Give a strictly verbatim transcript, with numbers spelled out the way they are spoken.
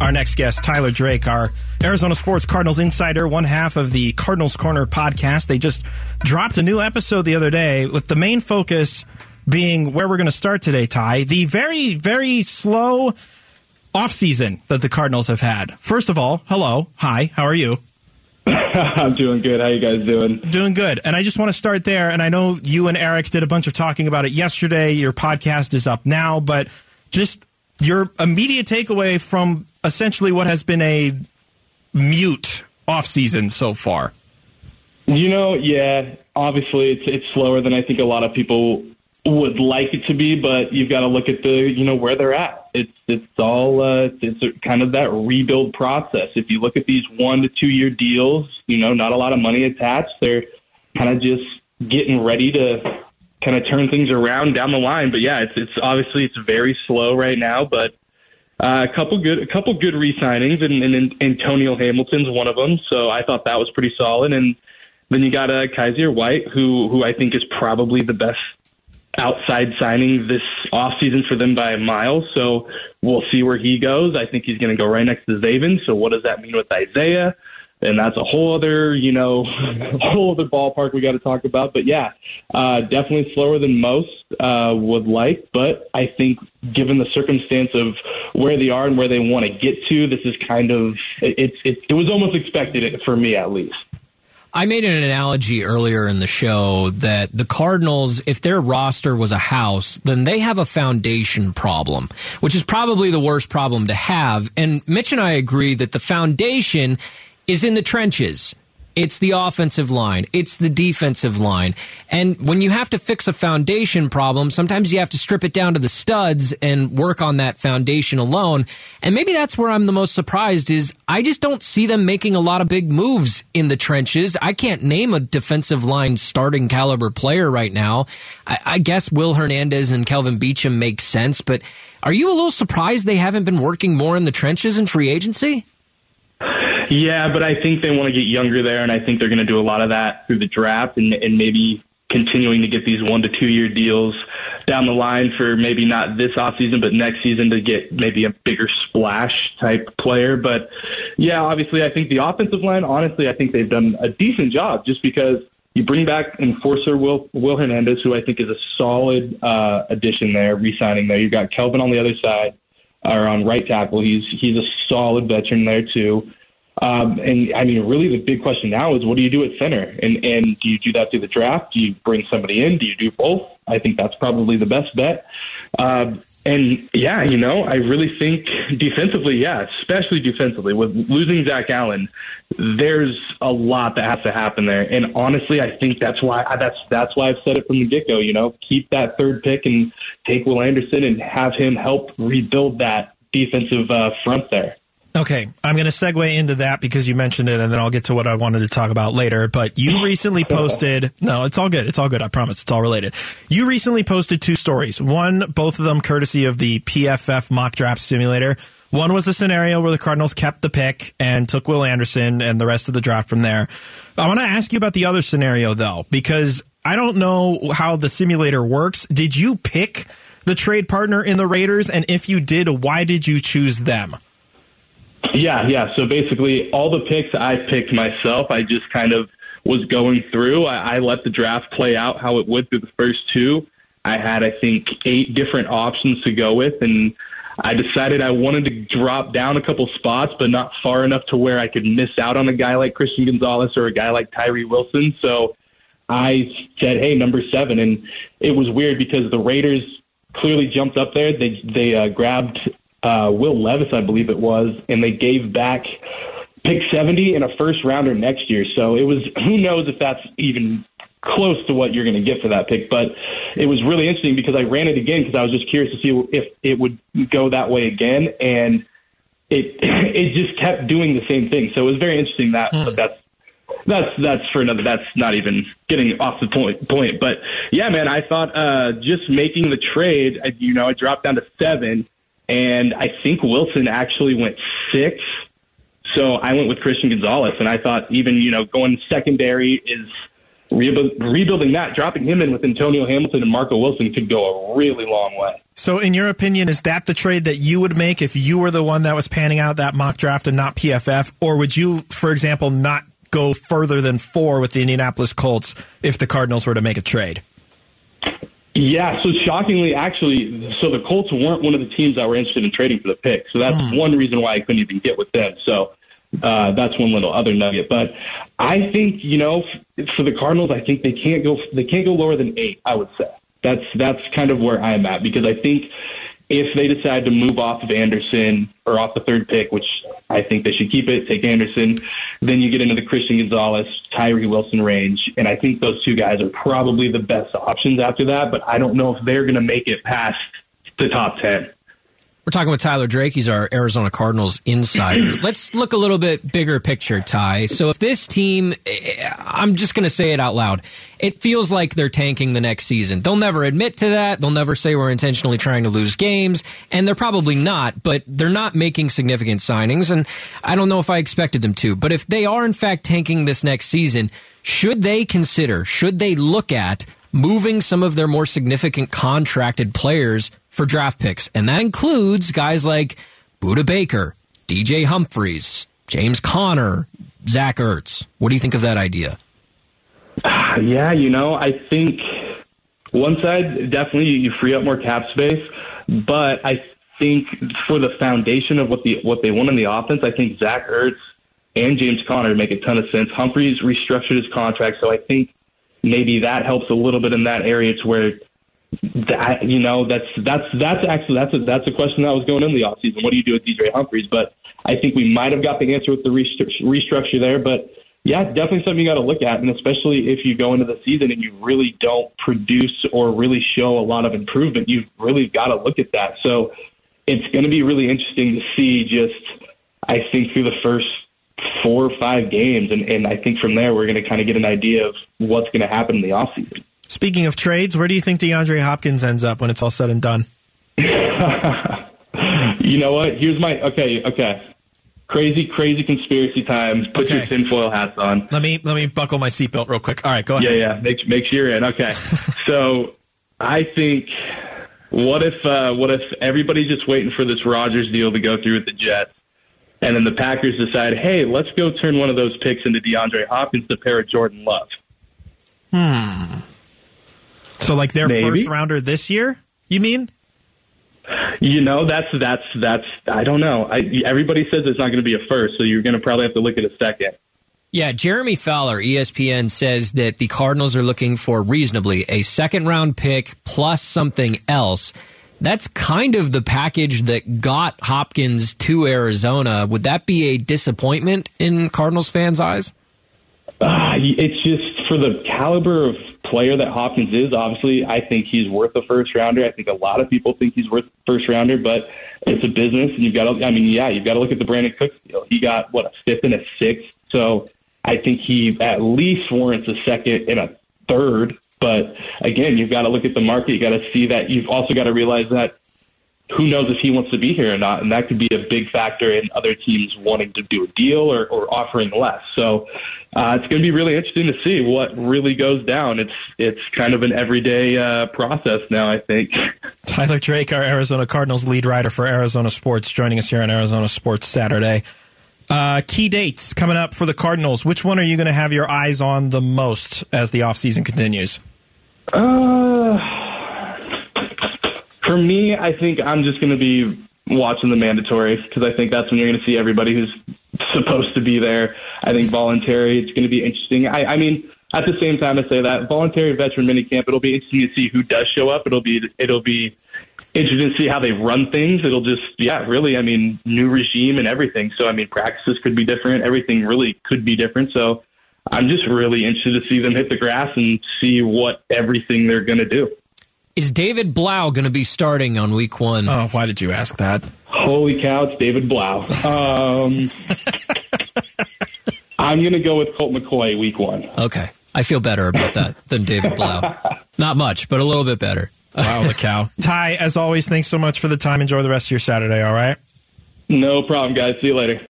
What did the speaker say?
Our next guest, Tyler Drake, our Arizona Sports Cardinals insider, one half of the Cardinals Corner podcast. They just dropped a new episode the other day with the main focus being where we're going to start today, Ty. The very, very slow offseason that the Cardinals have had. First of all, hello. Hi. How are you? I'm doing good. How you guys doing? Doing good. And I just want to start there. And I know you and Eric did a bunch of talking about it yesterday. Your podcast is up now, but just your immediate takeaway from essentially what has been a mute offseason so far. You know, yeah, obviously it's it's slower than I think a lot of people would like it to be, but you've got to look at the, you know, where they're at. It's it's all uh, it's kind of that rebuild process. If you look at these one to two year deals, you know, not a lot of money attached. They're kind of just getting ready to kind of turn things around down the line. But yeah, it's it's obviously it's very slow right now, but uh, a couple good a couple good re-signings, and, and, and Antonio Hamilton's one of them. So I thought that was pretty solid. And then you got a uh, Kaiser White, who who I think is probably the best outside signing this offseason for them by a mile. So we'll see where he goes. I think he's going to go right next to Zaven. So what does that mean with Isaiah? And that's a whole other, you know, whole other ballpark we got to talk about. But yeah, uh, definitely slower than most uh, would like. But I think given the circumstance of where they are and where they want to get to, this is kind of, it, it, it was almost expected for me at least. I made an analogy earlier in the show that the Cardinals, if their roster was a house, then they have a foundation problem, which is probably the worst problem to have. And Mitch and I agree that the foundation is in the trenches. It's the offensive line. It's the defensive line. And when you have to fix a foundation problem, sometimes you have to strip it down to the studs and work on that foundation alone. And maybe that's where I'm the most surprised is I just don't see them making a lot of big moves in the trenches. I can't name a defensive line starting caliber player right now. I, I guess Will Hernandez and Kelvin Beachum make sense, but are you a little surprised they haven't been working more in the trenches in free agency? Yeah, but I think they want to get younger there, and I think they're going to do a lot of that through the draft and, and maybe continuing to get these one- to two-year deals down the line for maybe not this offseason, but next season to get maybe a bigger splash-type player. But, yeah, obviously, I think the offensive line, honestly, I think they've done a decent job just because you bring back enforcer Will, Will Hernandez, who I think is a solid uh, addition there, re-signing there. You've got Kelvin on the other side, or on right tackle. He's, he's a solid veteran there, too. Um, and I mean, really, the big question now is, what do you do at center? And and do you do that through the draft? Do you bring somebody in? Do you do both? I think that's probably the best bet. Um, and yeah, you know, I really think defensively, yeah, especially defensively with losing Zach Allen, there's a lot that has to happen there. And honestly, I think that's why that's that's why I've said it from the get go. You know, keep that third pick and take Will Anderson and have him help rebuild that defensive uh, front there. Okay, I'm going to segue into that because you mentioned it, and then I'll get to what I wanted to talk about later. But you recently posted... No, it's all good. It's all good. I promise. It's all related. You recently posted two stories. One, both of them courtesy of the P F F mock draft simulator. One was a scenario where the Cardinals kept the pick and took Will Anderson and the rest of the draft from there. I want to ask you about the other scenario, though, because I don't know how the simulator works. Did you pick the trade partner in the Raiders? And if you did, why did you choose them? Yeah, yeah. So basically, all the picks I picked myself. I just kind of was going through. I, I let the draft play out how it would through the first two. I had, I think, eight different options to go with, and I decided I wanted to drop down a couple spots, but not far enough to where I could miss out on a guy like Christian Gonzalez or a guy like Tyree Wilson. So I said, hey, number seven. And it was weird because the Raiders clearly jumped up there. They, they uh, grabbed... Uh, Will Levis, I believe it was, and they gave back pick seventy and a first rounder next year. So it was, who knows if that's even close to what you're going to get for that pick. But it was really interesting because I ran it again because I was just curious to see if it would go that way again. And it it just kept doing the same thing. So it was very interesting that hmm. but that's That's that's for another. That's not even getting off the point. Point, but yeah, man, I thought uh, just making the trade. You know, I dropped down to seven. And I think Wilson actually went six. So I went with Christian Gonzalez. And I thought even, you know, going secondary is Rebu- rebuilding that, dropping him in with Antonio Hamilton and Marco Wilson could go a really long way. So in your opinion, is that the trade that you would make if you were the one that was panning out that mock draft and not P F F? Or would you, for example, not go further than four with the Indianapolis Colts if the Cardinals were to make a trade? Yeah, so shockingly, actually, so the Colts weren't one of the teams that were interested in trading for the pick. So that's mm. one reason why I couldn't even get with them. So uh, that's one little other nugget. But I think, you know, for the Cardinals, I think they can't go they can't go lower than eight, I would say. That's that's kind of where I'm at, because I think if they decide to move off of Anderson or off the third pick, which I think they should keep it, take Anderson, then you get into the Christian Gonzalez, Tyree Wilson range. And I think those two guys are probably the best options after that, but I don't know if they're going to make it past the top ten. We're talking with Tyler Drake. He's our Arizona Cardinals insider. Let's look a little bit bigger picture, Ty. So if this team, I'm just going to say it out loud, it feels like they're tanking the next season. They'll never admit to that. They'll never say we're intentionally trying to lose games, and they're probably not, but they're not making significant signings, and I don't know if I expected them to. But if they are, in fact, tanking this next season, should they consider, should they look at moving some of their more significant contracted players for draft picks? And that includes guys like Buda Baker, D J Humphreys, James Connor, Zach Ertz. What do you think of that idea? Uh, yeah, you know, I think one side, definitely you free up more cap space, but I think for the foundation of what the what they want in the offense, I think Zach Ertz and James Connor make a ton of sense. Humphreys restructured his contract, so I think maybe that helps a little bit in that area to where that, you know, that's that's that's actually that's a, that's a question that was going in the offseason. What do you do with D J Humphreys? But I think we might have got the answer with the restructure there. But yeah, definitely something you got to look at, and especially if you go into the season and you really don't produce or really show a lot of improvement, you've really got to look at that. So it's going to be really interesting to see. Just I think through the first four or five games, and, and I think from there we're going to kind of get an idea of what's going to happen in the offseason. Speaking of trades, where do you think DeAndre Hopkins ends up when it's all said and done? You know what? Here's my okay, okay. Crazy, crazy conspiracy time. Put okay. your tinfoil hats on. Let me let me buckle my seatbelt real quick. All right, go ahead. Yeah, yeah. Make make sure you're in. Okay. So I think what if uh, what if everybody's just waiting for this Rodgers deal to go through with the Jets, and then the Packers decide, hey, let's go turn one of those picks into DeAndre Hopkins to pair with Jordan Love. Hmm. So, like their Maybe. first rounder this year, you mean? You know, that's that's that's. I don't know. I, everybody says it's not going to be a first, so you're going to probably have to look at a second. Yeah, Jeremy Fowler, E S P N, says that the Cardinals are looking for reasonably a second round pick plus something else. That's kind of the package that got Hopkins to Arizona. Would that be a disappointment in Cardinals fans' eyes? Uh, it's just for the caliber of player that Hopkins is, obviously, I think he's worth a first rounder. I think a lot of people think he's worth a first rounder, but it's a business, and you've got to, I mean, yeah, you've got to look at the Brandon Cooks deal. He got, what, a fifth and a sixth. So I think he at least warrants a second and a third. But again, you've got to look at the market. You've got to see that. You've also got to realize that who knows if he wants to be here or not, and that could be a big factor in other teams wanting to do a deal or, or offering less. So uh, it's going to be really interesting to see what really goes down. It's it's kind of an everyday uh, process now, I think. Tyler Drake, our Arizona Cardinals lead writer for Arizona Sports, joining us here on Arizona Sports Saturday. Uh, key dates coming up for the Cardinals. Which one are you going to have your eyes on the most as the offseason continues? Uh... For me, I think I'm just going to be watching the mandatory, because I think that's when you're going to see everybody who's supposed to be there. I think voluntary, it's going to be interesting. I, I mean, at the same time, I say that voluntary veteran minicamp, it'll be interesting to see who does show up. It'll be it'll be interesting to see how they run things. It'll just, yeah, really, I mean, new regime and everything. So, I mean, practices could be different. Everything really could be different. So I'm just really interested to see them hit the grass and see what everything they're going to do. Is David Blough going to be starting on week one? Oh, why did you ask that? Holy cow, it's David Blough. Um, I'm going to go with Colt McCoy week one. Okay. I feel better about that than David Blough. Not much, but a little bit better. Wow, the cow. Ty, as always, thanks so much for the time. Enjoy the rest of your Saturday, all right? No problem, guys. See you later.